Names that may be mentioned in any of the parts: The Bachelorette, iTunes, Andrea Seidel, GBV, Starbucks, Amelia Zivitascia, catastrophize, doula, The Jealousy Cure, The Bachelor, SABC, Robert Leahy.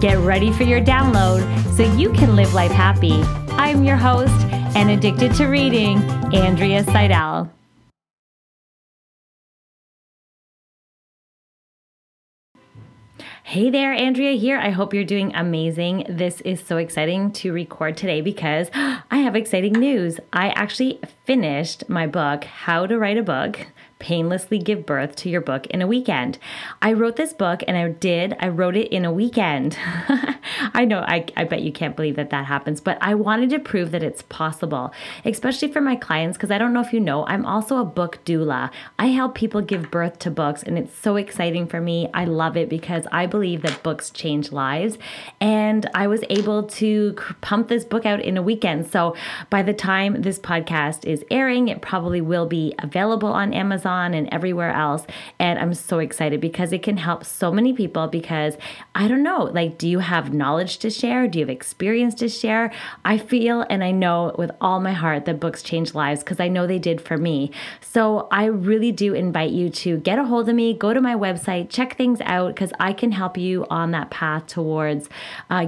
Get ready for your download so you can live life happy. I'm your host and addicted to reading, Andrea Seidel. Hey there, Andrea here. I hope you're doing amazing. This is so exciting to record today because I have exciting news. I actually finished my book, How to Write a Book, Painlessly Give Birth to Your Book in a Weekend. I wrote this book and I wrote it in a weekend. I know, I bet you can't believe that happens, but I wanted to prove that it's possible, especially for my clients, because I don't know if you know, I'm also a book doula. I help people give birth to books, and it's so exciting for me. I love it because I believe that books change lives, and I was able to pump this book out in a weekend. So by the time this podcast is airing, it probably will be available on Amazon and everywhere else, and I'm so excited because it can help so many people. Because I don't know, like, do you have knowledge to share? Do you have experience to share? I feel and I know with all my heart that books change lives, because I know they did for me. So I really do invite you to get a hold of me, go to my website, check things out, because I can help you on that path towards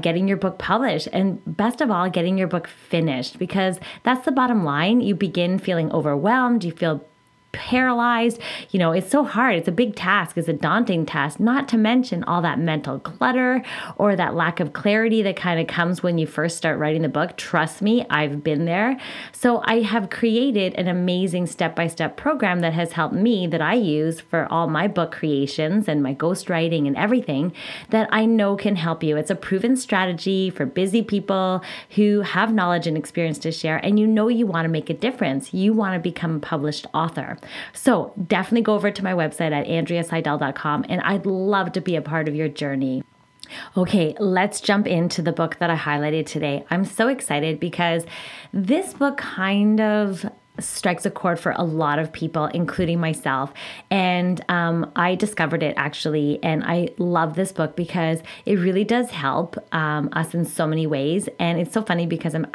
getting your book published, and best of all, getting your book finished, because that's the bottom line. You begin feeling overwhelmed, you feel paralyzed. You know, it's so hard. It's a big task. It's a daunting task, not to mention all that mental clutter or that lack of clarity that kind of comes when you first start writing the book. Trust me, I've been there. So I have created an amazing step-by-step program that has helped me, that I use for all my book creations and my ghostwriting and everything, that I know can help you. It's a proven strategy for busy people who have knowledge and experience to share, and you know you want to make a difference. You want to become a published author. So definitely go over to my website at andreaseidel.com, and I'd love to be a part of your journey. Okay, let's jump into the book that I highlighted today. I'm so excited because this book kind of strikes a chord for a lot of people, including myself. And I discovered it actually, and I love this book because it really does help us in so many ways. And it's so funny because I'm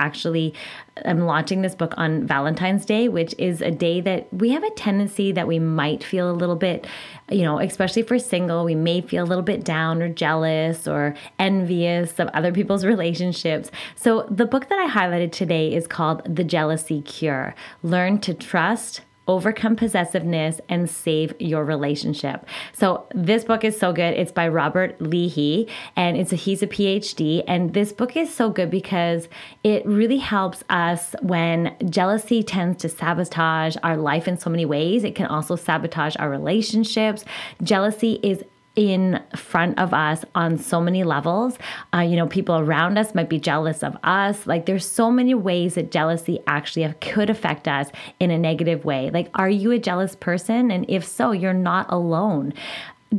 launching this book on Valentine's Day, which is a day that we have a tendency that we might feel a little bit, you know, especially if we're single, we may feel a little bit down or jealous or envious of other people's relationships. So the book that I highlighted today is called The Jealousy Cure: Learn to Trust, Overcome Possessiveness, and Save Your Relationship. So this book is so good. It's by Robert Leahy, and he's a PhD. And this book is so good because it really helps us when jealousy tends to sabotage our life in so many ways. It can also sabotage our relationships. Jealousy is in front of us on so many levels. You know, people around us might be jealous of us. Like, there's so many ways that jealousy actually could affect us in a negative way. Like, are you a jealous person? And if so, you're not alone.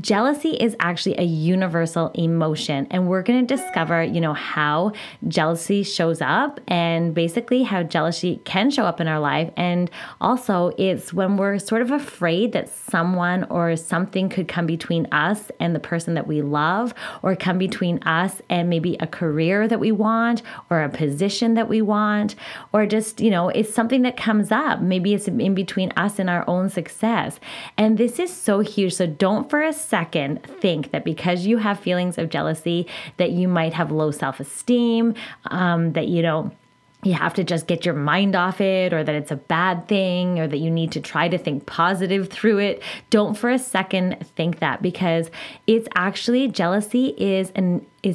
Jealousy is actually a universal emotion, and we're going to discover, you know, how jealousy shows up, and basically how jealousy can show up in our life. And also, it's when we're sort of afraid that someone or something could come between us and the person that we love, or come between us and maybe a career that we want, or a position that we want, or just, you know, it's something that comes up. Maybe it's in between us and our own success. And this is so huge. So don't for a second think that because you have feelings of jealousy that you might have low self-esteem, that you have to just get your mind off it, or that it's a bad thing, or that you need to try to think positive through it. Don't for a second think that, because it's actually, jealousy is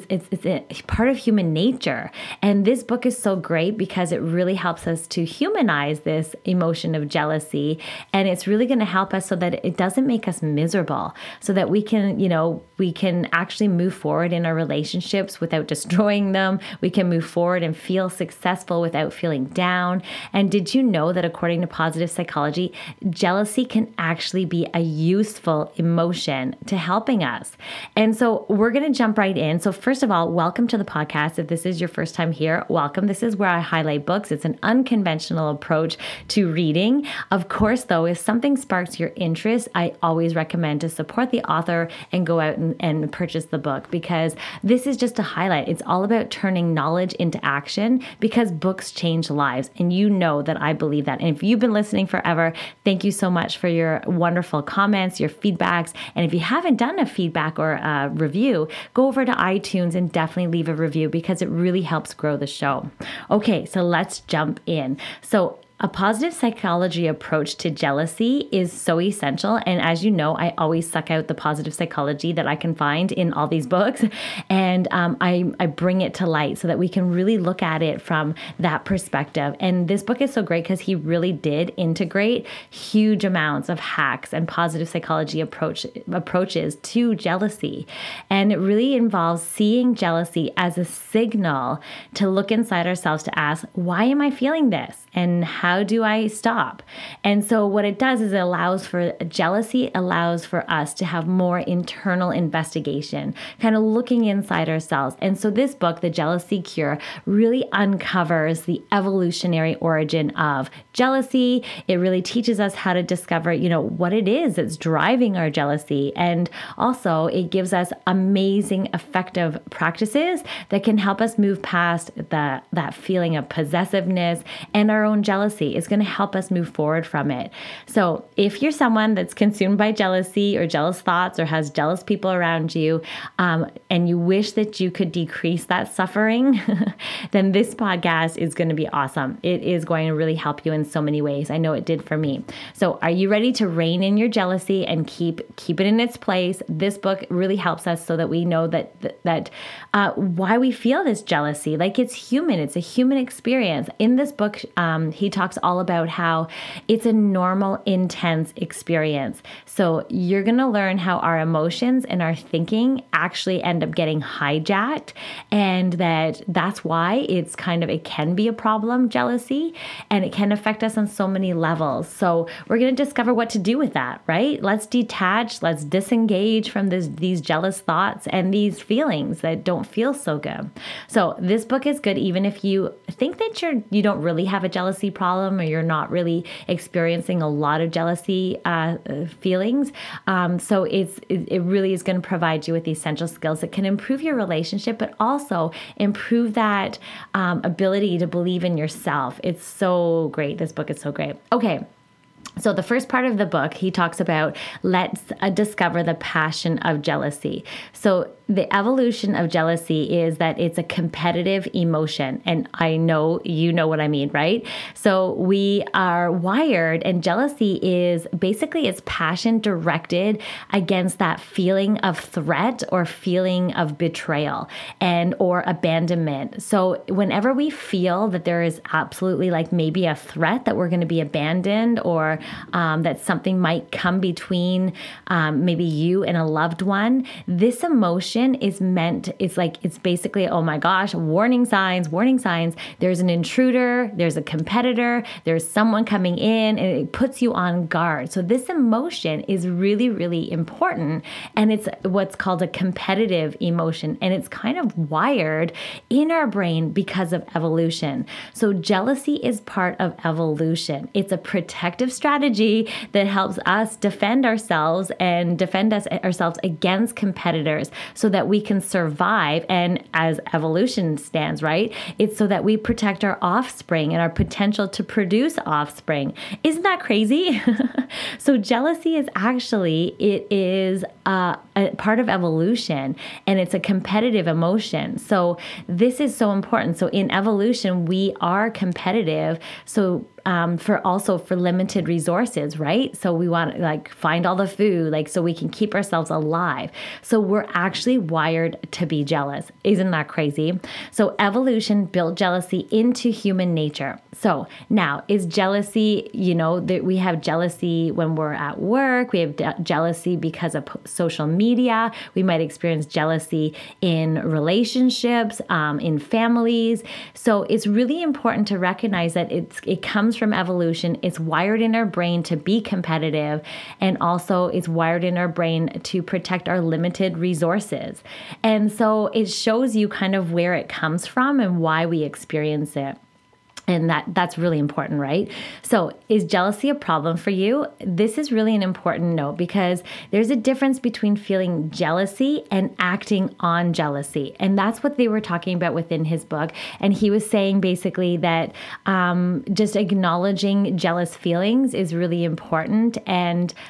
it's part of human nature. And this book is so great because it really helps us to humanize this emotion of jealousy. And it's really going to help us so that it doesn't make us miserable, so that we can, you know, we can actually move forward in our relationships without destroying them. We can move forward and feel successful without feeling down. And did you know that according to positive psychology, jealousy can actually be a useful emotion to helping us? And so we're going to jump right in. So first of all, welcome to the podcast. If this is your first time here, welcome. This is where I highlight books. It's an unconventional approach to reading. Of course, though, if something sparks your interest, I always recommend to support the author and go out and purchase the book, because this is just a highlight. It's all about turning knowledge into action, because books change lives. And you know that I believe that. And if you've been listening forever, thank you so much for your wonderful comments, your feedbacks. And if you haven't done a feedback or a review, go over to iTunes and definitely leave a review, because it really helps grow the show. Okay, so let's jump in. So a positive psychology approach to jealousy is so essential. And as you know, I always suck out the positive psychology that I can find in all these books. And I bring it to light so that we can really look at it from that perspective. And this book is so great because he really did integrate huge amounts of hacks and positive psychology approaches to jealousy. And it really involves seeing jealousy as a signal to look inside ourselves to ask, why am I feeling this? And how do I stop? And so what it does is it allows for us to have more internal investigation, kind of looking inside ourselves. And so this book, The Jealousy Cure, really uncovers the evolutionary origin of jealousy. It really teaches us how to discover, what it is that's driving our jealousy. And also it gives us amazing effective practices that can help us move past that feeling of possessiveness and our own jealousy. Is going to help us move forward from it. So if you're someone that's consumed by jealousy or jealous thoughts or has jealous people around you, and you wish that you could decrease that suffering, then this podcast is going to be awesome. It is going to really help you in so many ways. I know it did for me. So are you ready to rein in your jealousy and keep it in its place? This book really helps us so that we know that why we feel this jealousy. Like, it's human. It's a human experience. In this book, he talks all about how it's a normal, intense experience. So you're going to learn how our emotions and our thinking actually end up getting hijacked, and that's why it can be a problem, jealousy, and it can affect us on so many levels. So we're going to discover what to do with that, right? Let's detach, let's disengage from these jealous thoughts and these feelings that don't feel so good. So this book is good even if you think that you don't really have a jealousy problem, or you're not really experiencing a lot of jealousy feelings. So it really is going to provide you with essential skills that can improve your relationship, but also improve that ability to believe in yourself. It's so great. This book is so great. Okay. So the first part of the book, he talks about, let's discover the passion of jealousy. So the evolution of jealousy is that it's a competitive emotion. And I know you know what I mean, right? So we are wired, and jealousy is basically its passion directed against that feeling of threat or feeling of betrayal and or abandonment. So whenever we feel that there is absolutely maybe a threat that we're going to be abandoned, or that something might come between maybe you and a loved one, this emotion is meant, it's basically, oh my gosh, warning signs, there's an intruder, there's a competitor, there's someone coming in, and it puts you on guard. So this emotion is really, really important, and it's what's called a competitive emotion, and it's kind of wired in our brain because of evolution. So jealousy is part of evolution. It's a protective strategy that helps us defend ourselves against competitors, so that we can survive. And as evolution stands, right? It's so that we protect our offspring and our potential to produce offspring. Isn't that crazy? So jealousy is a part of evolution, and it's a competitive emotion. So this is so important. So in evolution, we are competitive. So for limited resources, right? So we want to find all the food, so we can keep ourselves alive. So we're actually wired to be jealous. Isn't that crazy? So evolution built jealousy into human nature. So now, is jealousy, that we have jealousy when we're at work, we have jealousy because of social media, we might experience jealousy in relationships, in families. So it's really important to recognize that it comes comes from evolution. It's wired in our brain to be competitive, and also it's wired in our brain to protect our limited resources. And so it shows you kind of where it comes from and why we experience it. And that's really important, right? So is jealousy a problem for you? This is really an important note, because there's a difference between feeling jealousy and acting on jealousy. And that's what they were talking about within his book. And he was saying basically that just acknowledging jealous feelings is really important.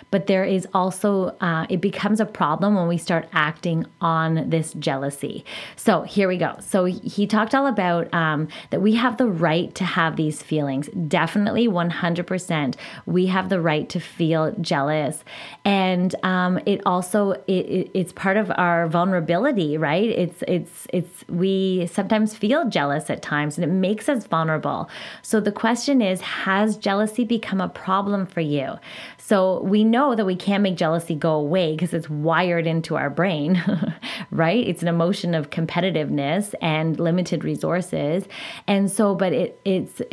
But there is also, it becomes a problem when we start acting on this jealousy. So here we go. So he talked all about that we have the right to have these feelings. Definitely 100%. We have the right to feel jealous. And it's part of our vulnerability, right? We sometimes feel jealous at times, and it makes us vulnerable. So the question is, has jealousy become a problem for you? So we know that we can't make jealousy go away because it's wired into our brain, right? It's an emotion of competitiveness and limited resources. And so, but it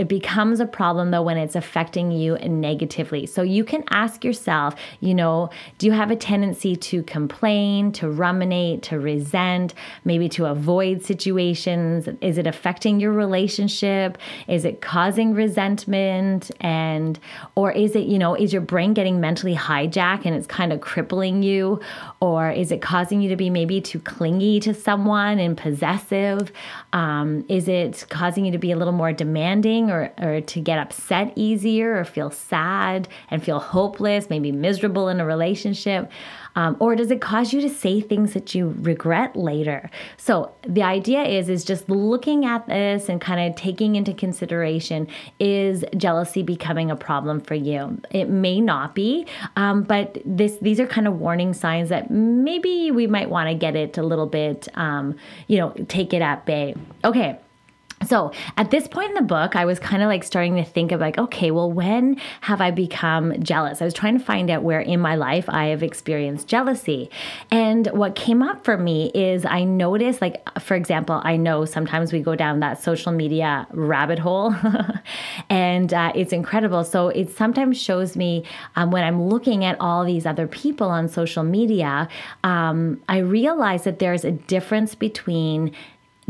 becomes a problem though when it's affecting you negatively. So you can ask yourself, do you have a tendency to complain, to ruminate, to resent, maybe to avoid situations? Is it affecting your relationship? Is it causing resentment? Or is it, is your brain getting mentally hijacked and it's kind of crippling you? Or is it causing you to be maybe too clingy to someone and possessive? Is it causing you to be a little more demanding or to get upset easier or feel sad and feel hopeless, maybe miserable in a relationship? Or does it cause you to say things that you regret later? So the idea is just looking at this and kind of taking into consideration, is jealousy becoming a problem for you? It may not be, but these are kind of warning signs that maybe we might want to get it a little bit, take it at bay. Okay. So at this point in the book, I was kind of like starting to think of like, okay, well, when have I become jealous? I was trying to find out where in my life I have experienced jealousy. And what came up for me is I noticed, like, for example, I know sometimes we go down that social media rabbit hole and it's incredible. So it sometimes shows me when I'm looking at all these other people on social media, I realize that there's a difference between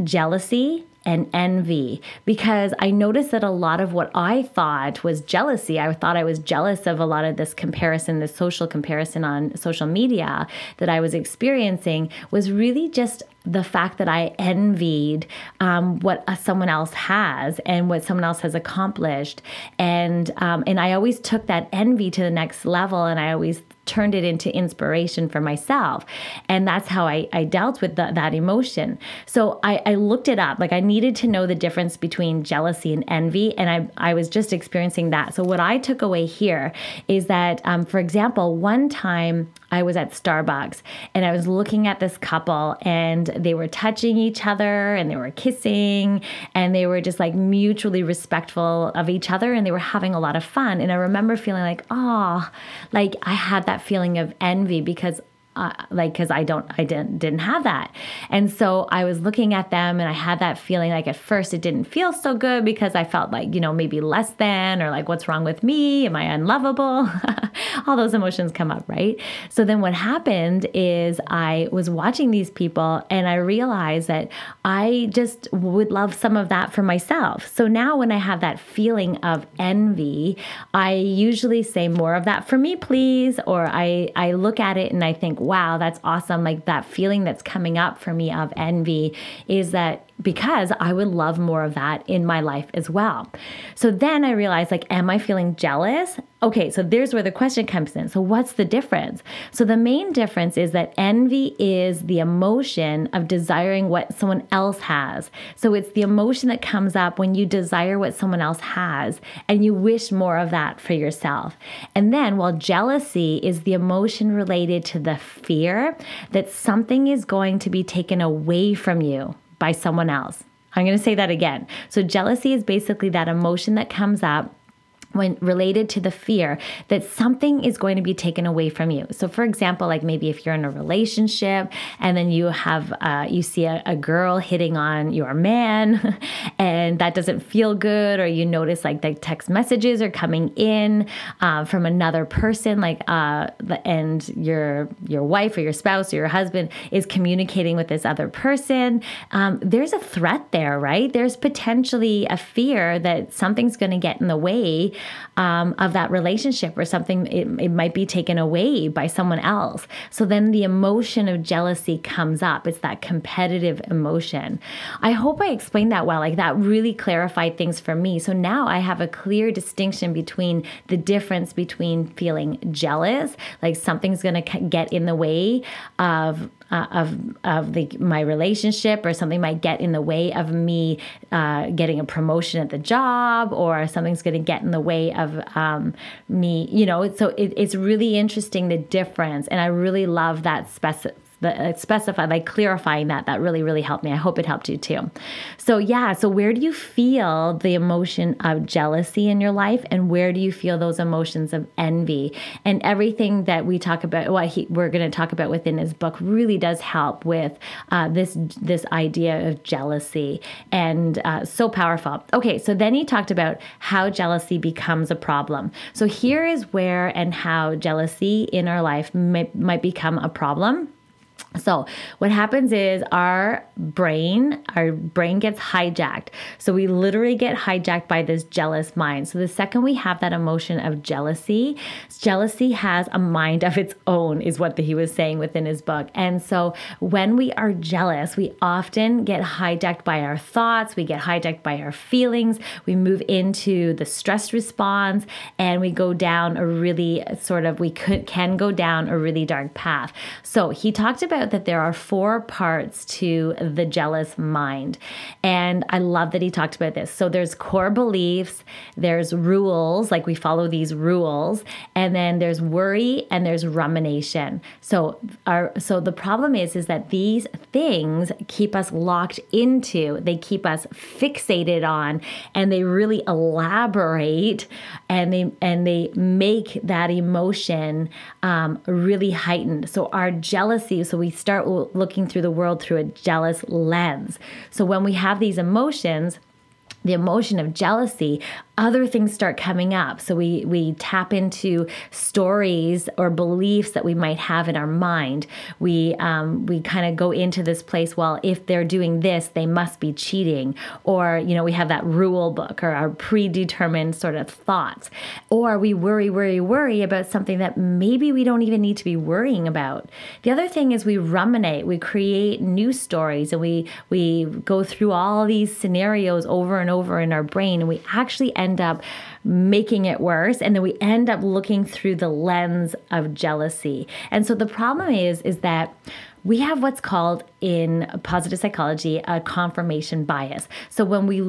jealousy and envy, because I noticed that a lot of what I thought was jealousy, I thought I was jealous of a lot of this comparison, this social comparison on social media that I was experiencing, was really just the fact that I envied what someone else has and what someone else has accomplished. And I always took that envy to the next level, and I always turned it into inspiration for myself. And that's how I dealt with that emotion. So I looked it up. Like, I needed to know the difference between jealousy and envy. And I was just experiencing that. So what I took away here is that, for example, one time I was at Starbucks and I was looking at this couple, and they were touching each other and they were kissing and they were just like mutually respectful of each other, and they were having a lot of fun. And I remember feeling like, oh, like I had that feeling of envy because I didn't have that. And so I was looking at them and I had that feeling, like at first it didn't feel so good because I felt like, maybe less than, or like, what's wrong with me? Am I unlovable? All those emotions come up, right? So then what happened is I was watching these people and I realized that I just would love some of that for myself. So now when I have that feeling of envy, I usually say, more of that for me, please. Or I look at it and I think, wow, that's awesome. Like, that feeling that's coming up for me of envy is that because I would love more of that in my life as well. So then I realized, like, am I feeling jealous? Okay, so there's where the question comes in. So what's the difference? So the main difference is that envy is the emotion of desiring what someone else has. So it's the emotion that comes up when you desire what someone else has and you wish more of that for yourself. And then, while jealousy is the emotion related to the fear that something is going to be taken away from you by someone else. I'm going to say that again. So jealousy is basically that emotion that comes up when related to the fear that something is going to be taken away from you. So for example, like maybe if you're in a relationship and then you have, you see a girl hitting on your man and that doesn't feel good, or you notice like the text messages are coming in from another person, like, and your wife or your spouse or your husband is communicating with this other person. There's a threat there, right? There's potentially a fear that something's going to get in the way of that relationship, or something, it might be taken away by someone else. So then the emotion of jealousy comes up. It's that competitive emotion. I hope I explained that well. Like that really clarified things for me. So now I have a clear distinction between the difference between feeling jealous, like something's going to get in the way of my relationship, or something might get in the way of me getting a promotion at the job, or something's going to get in the way of me, you know. So it's really interesting, the difference, and I really love that specified, like clarifying that really, really helped me. I hope it helped you too. So yeah, so where do you feel the emotion of jealousy in your life, and where do you feel those emotions of envy? And everything that we talk about, we're going to talk about within his book, really does help with this idea of jealousy, and so powerful. Okay, so then he talked about how jealousy becomes a problem. So here is where and how jealousy in our life might become a problem. So what happens is our brain gets hijacked. So we literally get hijacked by this jealous mind. So the second we have that emotion of jealousy has a mind of its own, is what he was saying within his book. And so when we are jealous, we often get hijacked by our thoughts. We get hijacked by our feelings. We move into the stress response, and we go down a really can go down a really dark path. So he talked about that there are 4 parts to the jealous mind. And I love that he talked about this. So there's core beliefs, there's rules, like we follow these rules, and then there's worry, and there's rumination. So the problem is that these things keep us locked into, they keep us fixated on, and they really elaborate, and they make that emotion really heightened. So our jealousy, so we start looking through the world through a jealous lens. So when we have these emotions, the emotion of jealousy, other things start coming up. So we tap into stories or beliefs that we might have in our mind. We kind of go into this place, well, if they're doing this, they must be cheating. Or, you know, we have that rule book or our predetermined sort of thoughts. Or we worry about something that maybe we don't even need to be worrying about. The other thing is we ruminate, we create new stories, and we go through all these scenarios over and over in our brain, and we actually end up making it worse, and then we end up looking through the lens of jealousy. And so the problem is that we have what's called in positive psychology a confirmation bias. So when we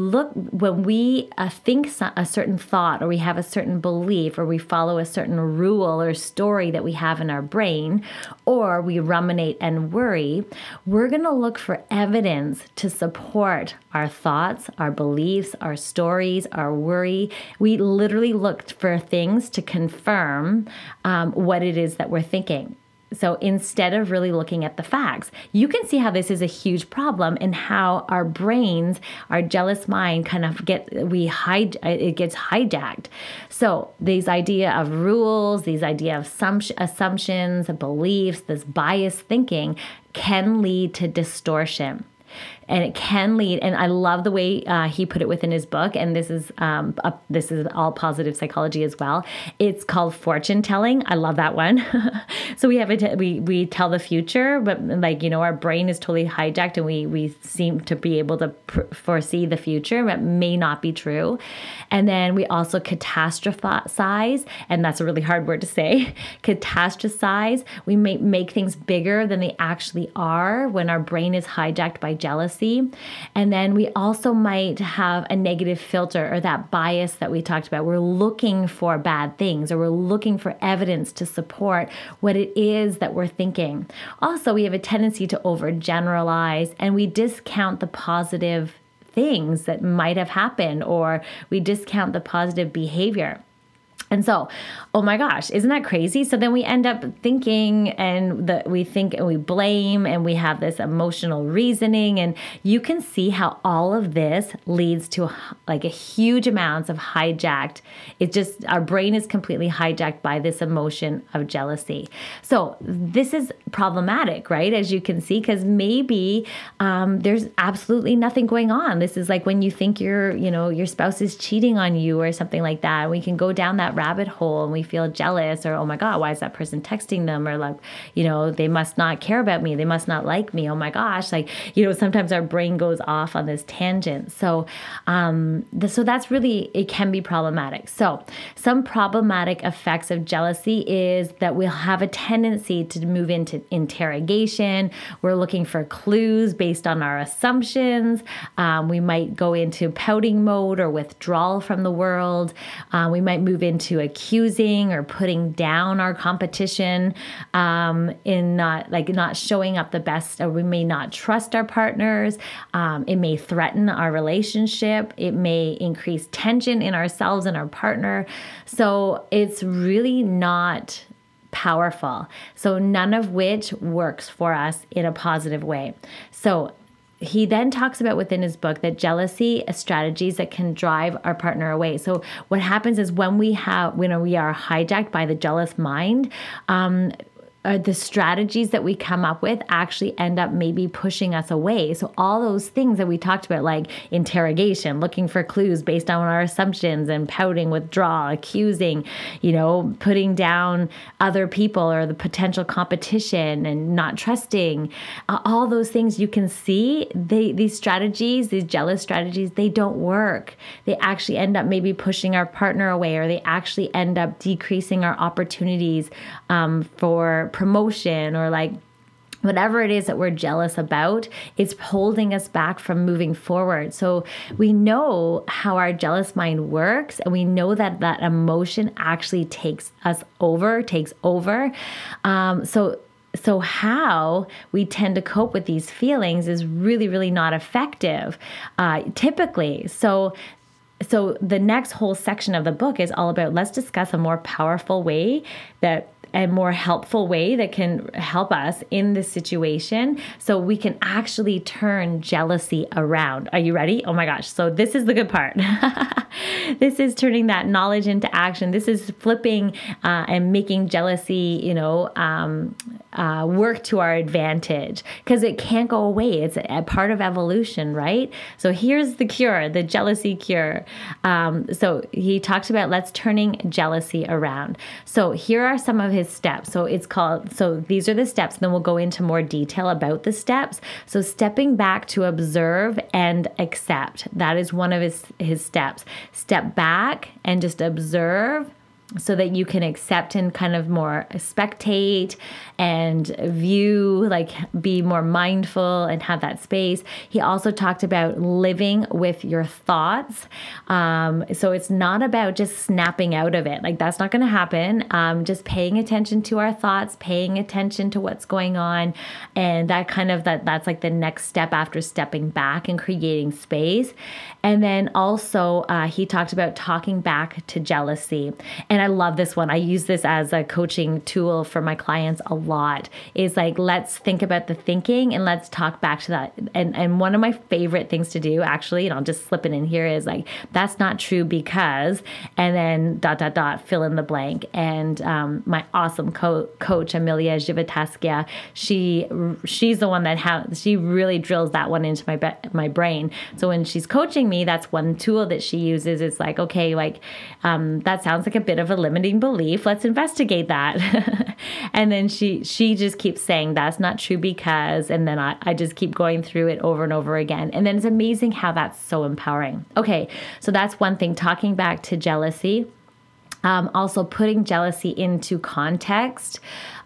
think a certain thought, or we have a certain belief, or we follow a certain rule or story that we have in our brain, or we ruminate and worry, we're going to look for evidence to support our thoughts, our beliefs, our stories, our worry. We literally looked for things to confirm what it is that we're thinking. So instead of really looking at the facts, you can see how this is a huge problem, and how our brains, our jealous mind it gets hijacked. So these idea of rules, these idea of assumptions, beliefs, this biased thinking can lead to distortion. And it can lead, and I love the way he put it within his book, and this is all positive psychology as well. It's called fortune telling. I love that one. So we tell the future, but like, you know, our brain is totally hijacked, and we seem to be able to foresee the future that may not be true. And then we also catastrophize, and that's a really hard word to say. Catastrophize. We make things bigger than they actually are when our brain is hijacked by jealousy. And then we also might have a negative filter, or that bias that we talked about. We're looking for bad things, or we're looking for evidence to support what it is that we're thinking. Also, we have a tendency to overgeneralize, and we discount the positive things that might have happened, or we discount the positive behavior. And so, oh my gosh, isn't that crazy? So then we end up thinking and we blame and we have this emotional reasoning, and you can see how all of this leads to like a huge amounts of hijacked. It's just our brain is completely hijacked by this emotion of jealousy. So this is problematic, right? As you can see, because maybe there's absolutely nothing going on. This is like when you think your spouse is cheating on you or something like that. We can go down that rabbit hole and we feel jealous, or oh my God, why is that person texting them? Or like, they must not care about me. They must not like me. Oh my gosh. Like, sometimes our brain goes off on this tangent. So, so that's really, it can be problematic. So some problematic effects of jealousy is that we'll have a tendency to move into interrogation. We're looking for clues based on our assumptions. We might go into pouting mode or withdrawal from the world. We might move into accusing or putting down our competition, in not showing up the best, or we may not trust our partners. It may threaten our relationship. It may increase tension in ourselves and our partner. So it's really not powerful. So none of which works for us in a positive way. So he then talks about within his book that jealousy strategies that can drive our partner away. So what happens is when we are hijacked by the jealous mind, the strategies that we come up with actually end up maybe pushing us away. So all those things that we talked about, like interrogation, looking for clues based on our assumptions, and pouting, withdrawal, accusing, putting down other people or the potential competition, and not trusting, all those things, you can see these jealous strategies, they don't work. They actually end up maybe pushing our partner away, or they actually end up decreasing our opportunities for promotion, or like whatever it is that we're jealous about. It's holding us back from moving forward. So we know how our jealous mind works, and we know that emotion actually takes over. So how we tend to cope with these feelings is really, really not effective, typically. So the next whole section of the book is all about, let's discuss a more powerful way that a more helpful way that can help us in this situation, so we can actually turn jealousy around. Are you ready? Oh my gosh. So this is the good part. This is turning that knowledge into action. This is flipping and making jealousy, work to our advantage, because it can't go away. It's a part of evolution, right? So here's the cure, the jealousy cure. So he talks about let's turning jealousy around. So here are some of his steps. So these are the steps. Then we'll go into more detail about the steps. So stepping back to observe and accept. That is one of his steps. Step back and just observe, so that you can accept and kind of more spectate and view, like be more mindful and have that space. He also talked about living with your thoughts. So it's not about just snapping out of it. Like that's not going to happen. Just paying attention to our thoughts, paying attention to what's going on. And that kind of, that's like the next step after stepping back and creating space. And then also he talked about talking back to jealousy. And I love this one. I use this as a coaching tool for my clients a lot. Is like, let's think about the thinking and let's talk back to that. And one of my favorite things to do, actually, and I'll just slip it in here, is like, that's not true because, and then ... fill in the blank. And my awesome coach, Amelia Zivitascia, she's the one that she really drills that one into my brain. So when she's coaching me, that's one tool that she uses. It's like, okay, like that sounds like a bit of a limiting belief. Let's investigate that. And then she just keeps saying, that's not true because, and then I just keep going through it over and over again. And then it's amazing how that's so empowering. Okay. So that's one thing, talking back to jealousy. Also putting jealousy into context.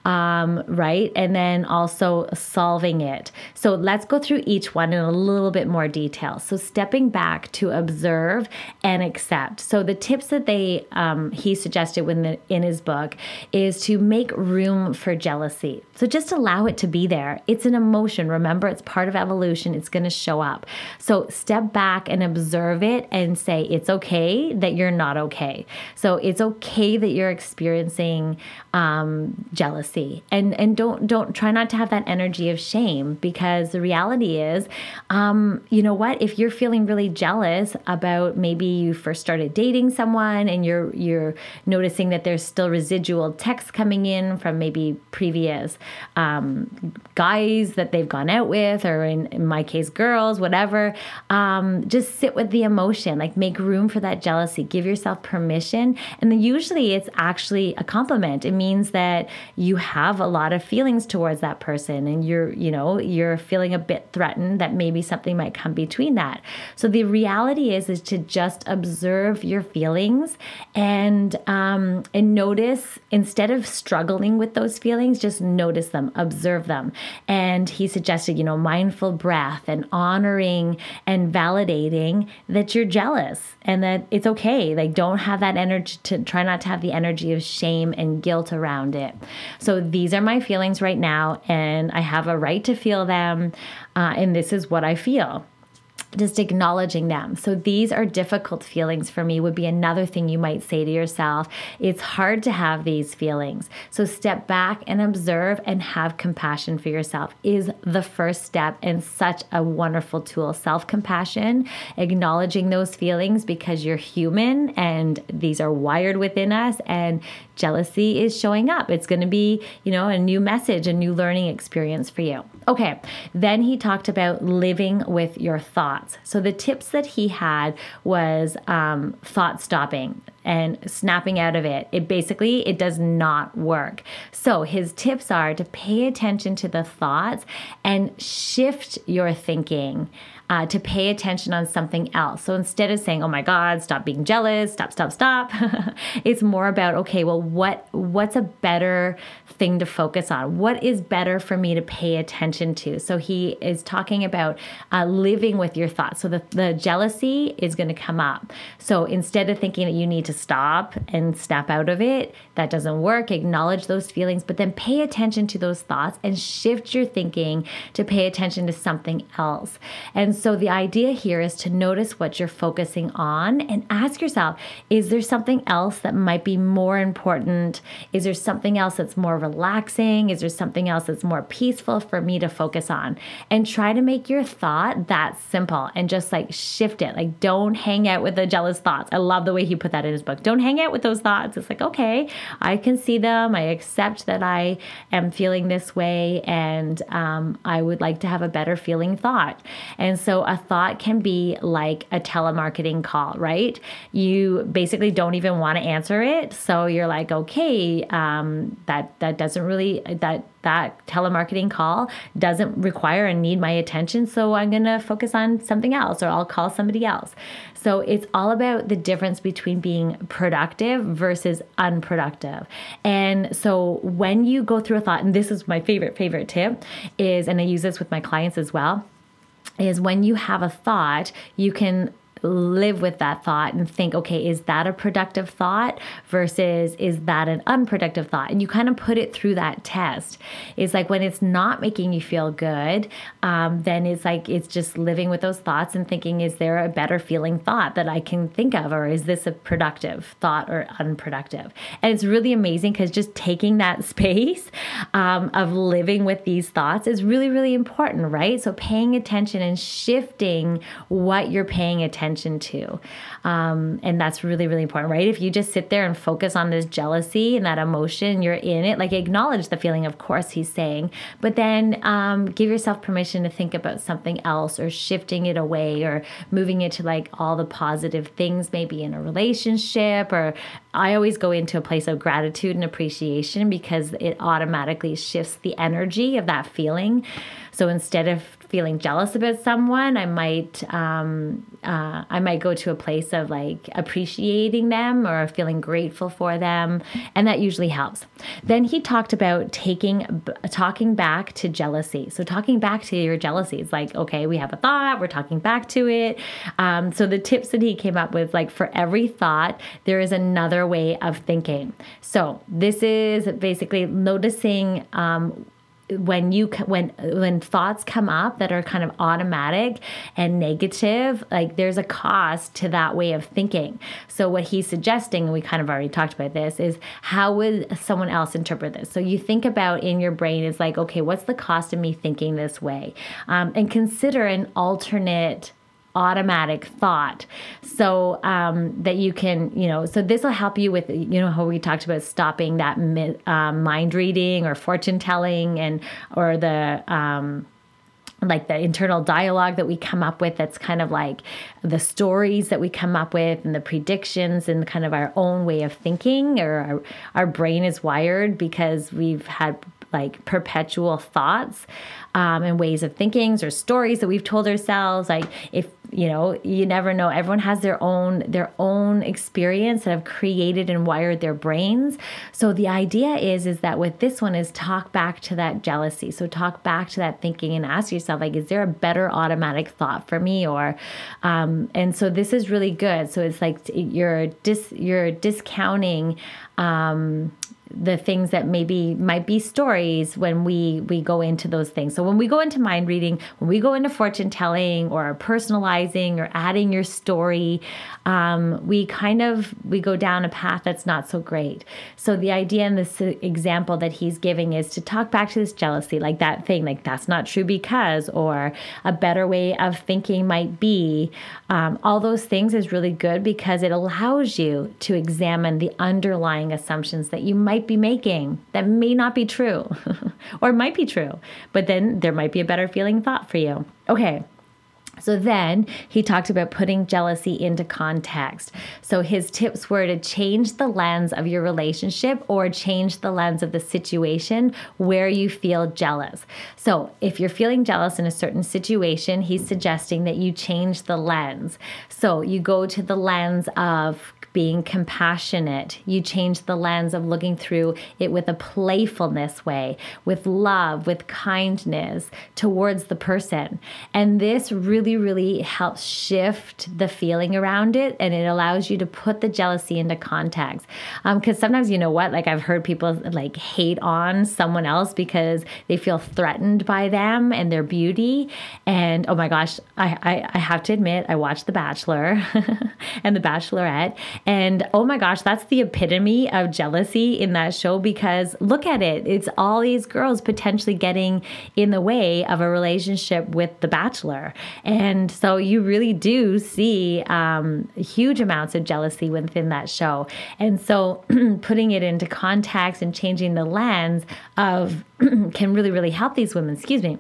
right? And then also solving it. So let's go through each one in a little bit more detail. So stepping back to observe and accept. So the tips that they he suggested in his book is to make room for jealousy. So just allow it to be there. It's an emotion. Remember, it's part of evolution. It's going to show up. So step back and observe it and say, it's okay that you're not okay. So it's okay that you're experiencing jealousy, and don't try not to have that energy of shame, because the reality is, you know what, if you're feeling really jealous about maybe you first started dating someone and you're noticing that there's still residual texts coming in from maybe previous guys that they've gone out with, or in my case, girls, whatever, just sit with the emotion, like make room for that jealousy, give yourself permission. And then usually it's actually a compliment. It means that you have a lot of feelings towards that person, and you're feeling a bit threatened that maybe something might come between that. So the reality is to just observe your feelings and notice, instead of struggling with those feelings, just notice them, observe them. And he suggested, mindful breath and honoring and validating that you're jealous and that it's okay. Like, don't have that energy to try not to have the energy of shame and guilt around it. So these are my feelings right now, and I have a right to feel them. And this is what I feel. Just acknowledging them. So these are difficult feelings for me would be another thing you might say to yourself. It's hard to have these feelings. So step back and observe and have compassion for yourself is the first step, and such a wonderful tool. Self-compassion, acknowledging those feelings, because you're human and these are wired within us, and jealousy is showing up. It's going to be, a new message, a new learning experience for you. Okay. Then he talked about living with your thoughts. So the tips that he had was thought stopping and snapping out of it. It does not work. So his tips are to pay attention to the thoughts and shift your thinking to pay attention on something else. So instead of saying, oh my God, stop being jealous, stop, it's more about, okay, well, what's a better thing to focus on? What is better for me to pay attention to? So he is talking about living with your thoughts. So the jealousy is going to come up. So instead of thinking that you need to stop and snap out of it, that doesn't work. Acknowledge those feelings, but then pay attention to those thoughts and shift your thinking to pay attention to something else. And so the idea here is to notice what you're focusing on and ask yourself, is there something else that might be more important? Is there something else that's more relaxing? Is there something else that's more peaceful for me to focus on? And try to make your thought that simple and just like shift it. Like, don't hang out with the jealous thoughts. I love the way he put that in his book. Don't hang out with those thoughts. It's like, okay, I can see them. I accept that I am feeling this way, and I would like to have a better feeling thought. And so a thought can be like a telemarketing call, right? You basically don't even want to answer it. So you're like, okay, that telemarketing call doesn't require and need my attention, so I'm going to focus on something else, or I'll call somebody else. So it's all about the difference between being productive versus unproductive. And so when you go through a thought, and this is my favorite tip is, and I use this with my clients as well, is when you have a thought, you can live with that thought and think, okay, is that a productive thought versus is that an unproductive thought? And you kind of put it through that test. It's like when it's not making you feel good, then it's like, it's just living with those thoughts and thinking, is there a better feeling thought that I can think of? Or is this a productive thought or unproductive? And it's really amazing, because just taking that space of living with these thoughts is really, really important, right? So paying attention and shifting what you're paying attention to. And that's really, really important, right? If you just sit there and focus on this jealousy and that emotion, you're in it, like acknowledge the feeling, of course, he's saying, but then give yourself permission to think about something else, or shifting it away, or moving it to like all the positive things, maybe in a relationship. Or I always go into a place of gratitude and appreciation, because it automatically shifts the energy of that feeling. So instead of feeling jealous about someone, I might go to a place of like appreciating them or feeling grateful for them, and that usually helps. Then he talked about talking back to jealousy. So talking back to your jealousy is like, okay, we have a thought, we're talking back to it. So the tips that he came up with, like for every thought, there is another way of thinking. So this is basically noticing when thoughts come up that are kind of automatic and negative, like there's a cost to that way of thinking. So what he's suggesting, and we kind of already talked about this, is how would someone else interpret this? So you think about in your brain, it's like, okay, what's the cost of me thinking this way? And consider an alternate automatic thought, so that you can, so this will help you with, how we talked about stopping that mind reading or fortune telling or the like the internal dialogue that we come up with, that's kind of like the stories that we come up with and the predictions and kind of our own way of thinking, or our brain is wired because we've had like perpetual thoughts and ways of thinking or stories that we've told ourselves. Like if you never know. Everyone has their own experience that have created and wired their brains. So the idea is that with this one is talk back to that jealousy. So talk back to that thinking and ask yourself, like, is there a better automatic thought for me? Or, and so this is really good. So it's like you're discounting, the things that maybe might be stories when we go into those things. So when we go into mind reading, when we go into fortune telling or personalizing or adding your story, we go down a path that's not so great. So the idea in this example that he's giving is to talk back to this jealousy, like that thing, like that's not true because, or a better way of thinking might be, all those things is really good because it allows you to examine the underlying assumptions that you might be making that may not be true or might be true, but then there might be a better feeling thought for you. Okay. So then he talked about putting jealousy into context. So his tips were to change the lens of your relationship or change the lens of the situation where you feel jealous. So if you're feeling jealous in a certain situation, he's suggesting that you change the lens. So you go to the lens of being compassionate. You change the lens of looking through it with a playfulness way, with love, with kindness towards the person. And this really, really helps shift the feeling around it, and it allows you to put the jealousy into context. Because sometimes, like I've heard people like hate on someone else because they feel threatened by them and their beauty. And oh my gosh, I have to admit, I watched The Bachelor and The Bachelorette. And oh my gosh, that's the epitome of jealousy in that show, because look at it. It's all these girls potentially getting in the way of a relationship with the Bachelor. And so you really do see huge amounts of jealousy within that show. And so putting it into context and changing the lens of can really, really help these women. Excuse me.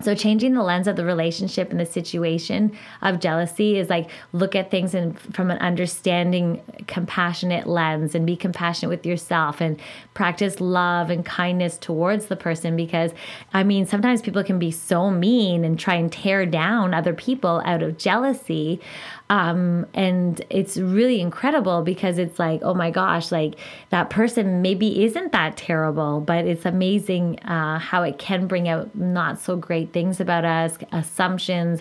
So changing the lens of the relationship and the situation of jealousy is like, look at things from an understanding, compassionate lens, and be compassionate with yourself and practice love and kindness towards the person. Because sometimes people can be so mean and try and tear down other people out of jealousy. And it's really incredible because it's like, oh my gosh, like that person maybe isn't that terrible, but it's amazing how it can bring out not so great things about us, assumptions,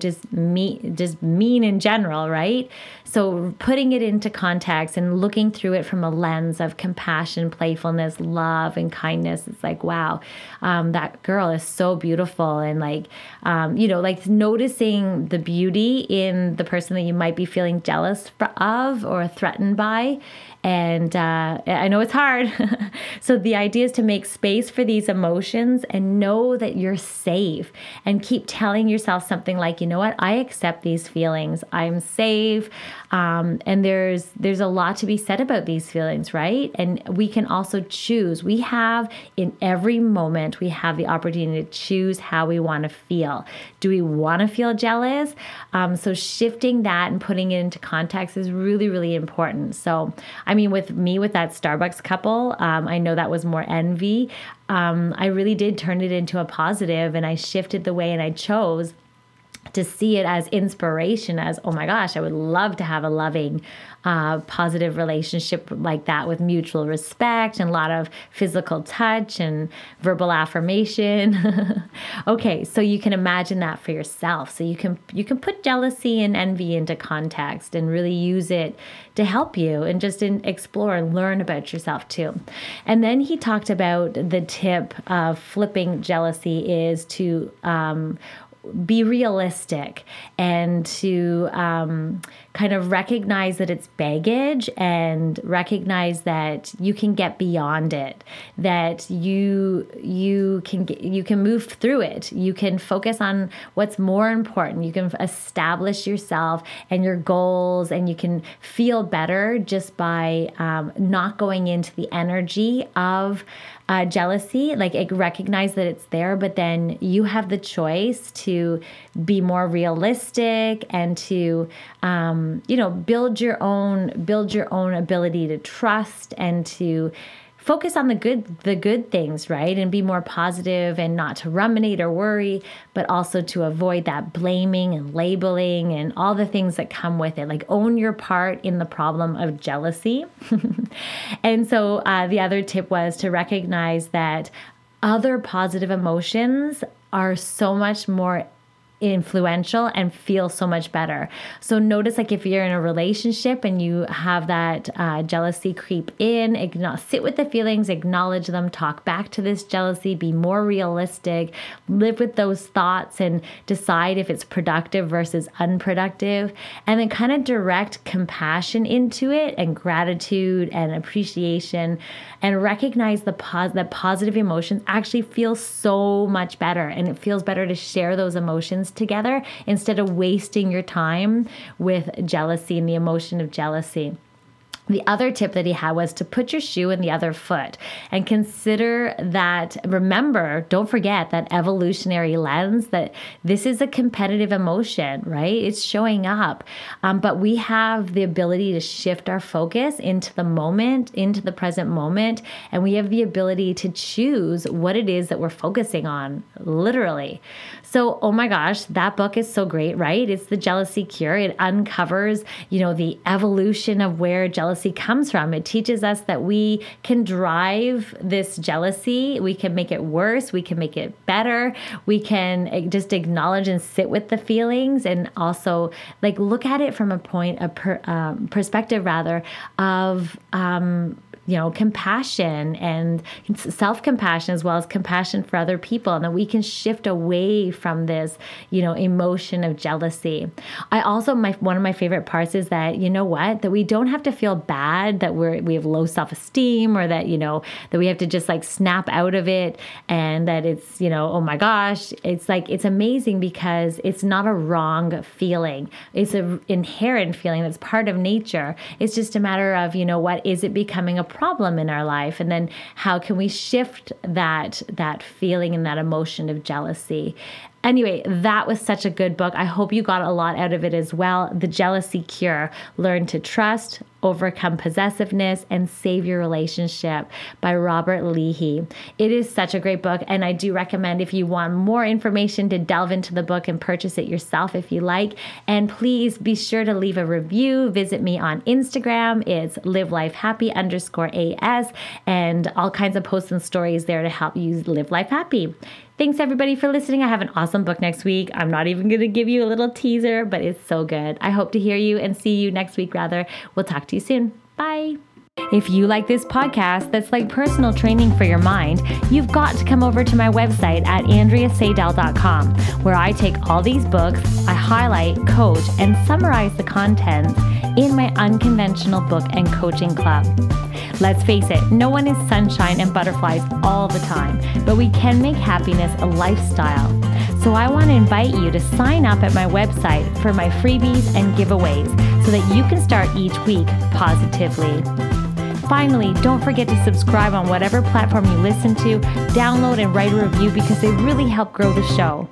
just mean in general, right? So putting it into context and looking through it from a lens of compassion, playfulness, love, and kindness. It's like, wow, that girl is so beautiful. And like, like noticing the beauty in the person that you might be feeling jealous of or threatened by. And I know it's hard. So the idea is to make space for these emotions and know that you're safe, and keep telling yourself something like, you know what, I accept these feelings. I'm safe. And there's a lot to be said about these feelings, right? And we can also choose. We have in every moment, we have the opportunity to choose how we want to feel. do we want to feel jealous? So shifting that and putting it into context is really, really important. So, I mean, with that Starbucks couple, I know that was more envy. I really did turn it into a positive, and I shifted the way and I chose to see it as inspiration, as, oh my gosh, I would love to have a loving, positive relationship like that, with mutual respect and a lot of physical touch and verbal affirmation. Okay, so you can imagine that for yourself. So you can put jealousy and envy into context and really use it to help you and just explore and learn about yourself too. And then he talked about the tip of flipping jealousy is to be realistic and to kind of recognize that it's baggage and recognize that you can get beyond it, that you can move through it. You can focus on what's more important. You can establish yourself and your goals, and you can feel better just by not going into the energy of jealousy. Like, recognize that it's there, but then you have the choice to be more realistic and to, build your own ability to trust and to focus on the good things, right? And be more positive and not to ruminate or worry, but also to avoid that blaming and labeling and all the things that come with it. Like, own your part in the problem of jealousy. And so the other tip was to recognize that other positive emotions are so much more influential and feel so much better. So notice, like, if you're in a relationship and you have that jealousy creep in, sit with the feelings, acknowledge them, talk back to this jealousy, be more realistic, live with those thoughts and decide if it's productive versus unproductive, and then kind of direct compassion into it and gratitude and appreciation, and recognize that positive emotions actually feel so much better, and it feels better to share those emotions together instead of wasting your time with jealousy and the emotion of jealousy. The other tip that he had was to put your shoe in the other foot and consider that, remember, don't forget that evolutionary lens, that this is a competitive emotion, right? It's showing up. But we have the ability to shift our focus into the moment, into the present moment. And we have the ability to choose what it is that we're focusing on, literally. So, oh my gosh, that book is so great, right? It's The Jealousy Cure. It uncovers, the evolution of where jealousy comes from. It teaches us that we can drive this jealousy. We can make it worse. We can make it better. We can just acknowledge and sit with the feelings, and also, like, look at it from a perspective of compassion and self-compassion, as well as compassion for other people, and that we can shift away from this, emotion of jealousy. I also, one of my favorite parts is that, that we don't have to feel bad that we have low self-esteem, or that, that we have to just, like, snap out of it, and that it's, oh my gosh, it's like, it's amazing, because it's not a wrong feeling. It's an inherent feeling that's part of nature. It's just a matter of, is it becoming a problem in our life, and then how can we shift that feeling and that emotion of jealousy. Anyway, that was such a good book. I hope you got a lot out of it as well. The Jealousy Cure: Learn to Trust, Overcome Possessiveness, and Save Your Relationship by Robert Leahy. It is such a great book, and I do recommend, if you want more information, to delve into the book and purchase it yourself if you like. And please be sure to leave a review. Visit me on Instagram. It's livelifehappy_AS, and all kinds of posts and stories there to help you live life happy. Thanks, everybody, for listening. I have an awesome book next week. I'm not even going to give you a little teaser, but it's so good. I hope to hear you and see you next week, rather. We'll talk to you soon. Bye. If you like this podcast that's like personal training for your mind, you've got to come over to my website at andreaseidel.com, where I take all these books, I highlight, coach, and summarize the contents in my unconventional book and coaching club. Let's face it, no one is sunshine and butterflies all the time, but we can make happiness a lifestyle. So I want to invite you to sign up at my website for my freebies and giveaways, so that you can start each week positively. Finally, don't forget to subscribe on whatever platform you listen to, download and write a review, because they really help grow the show.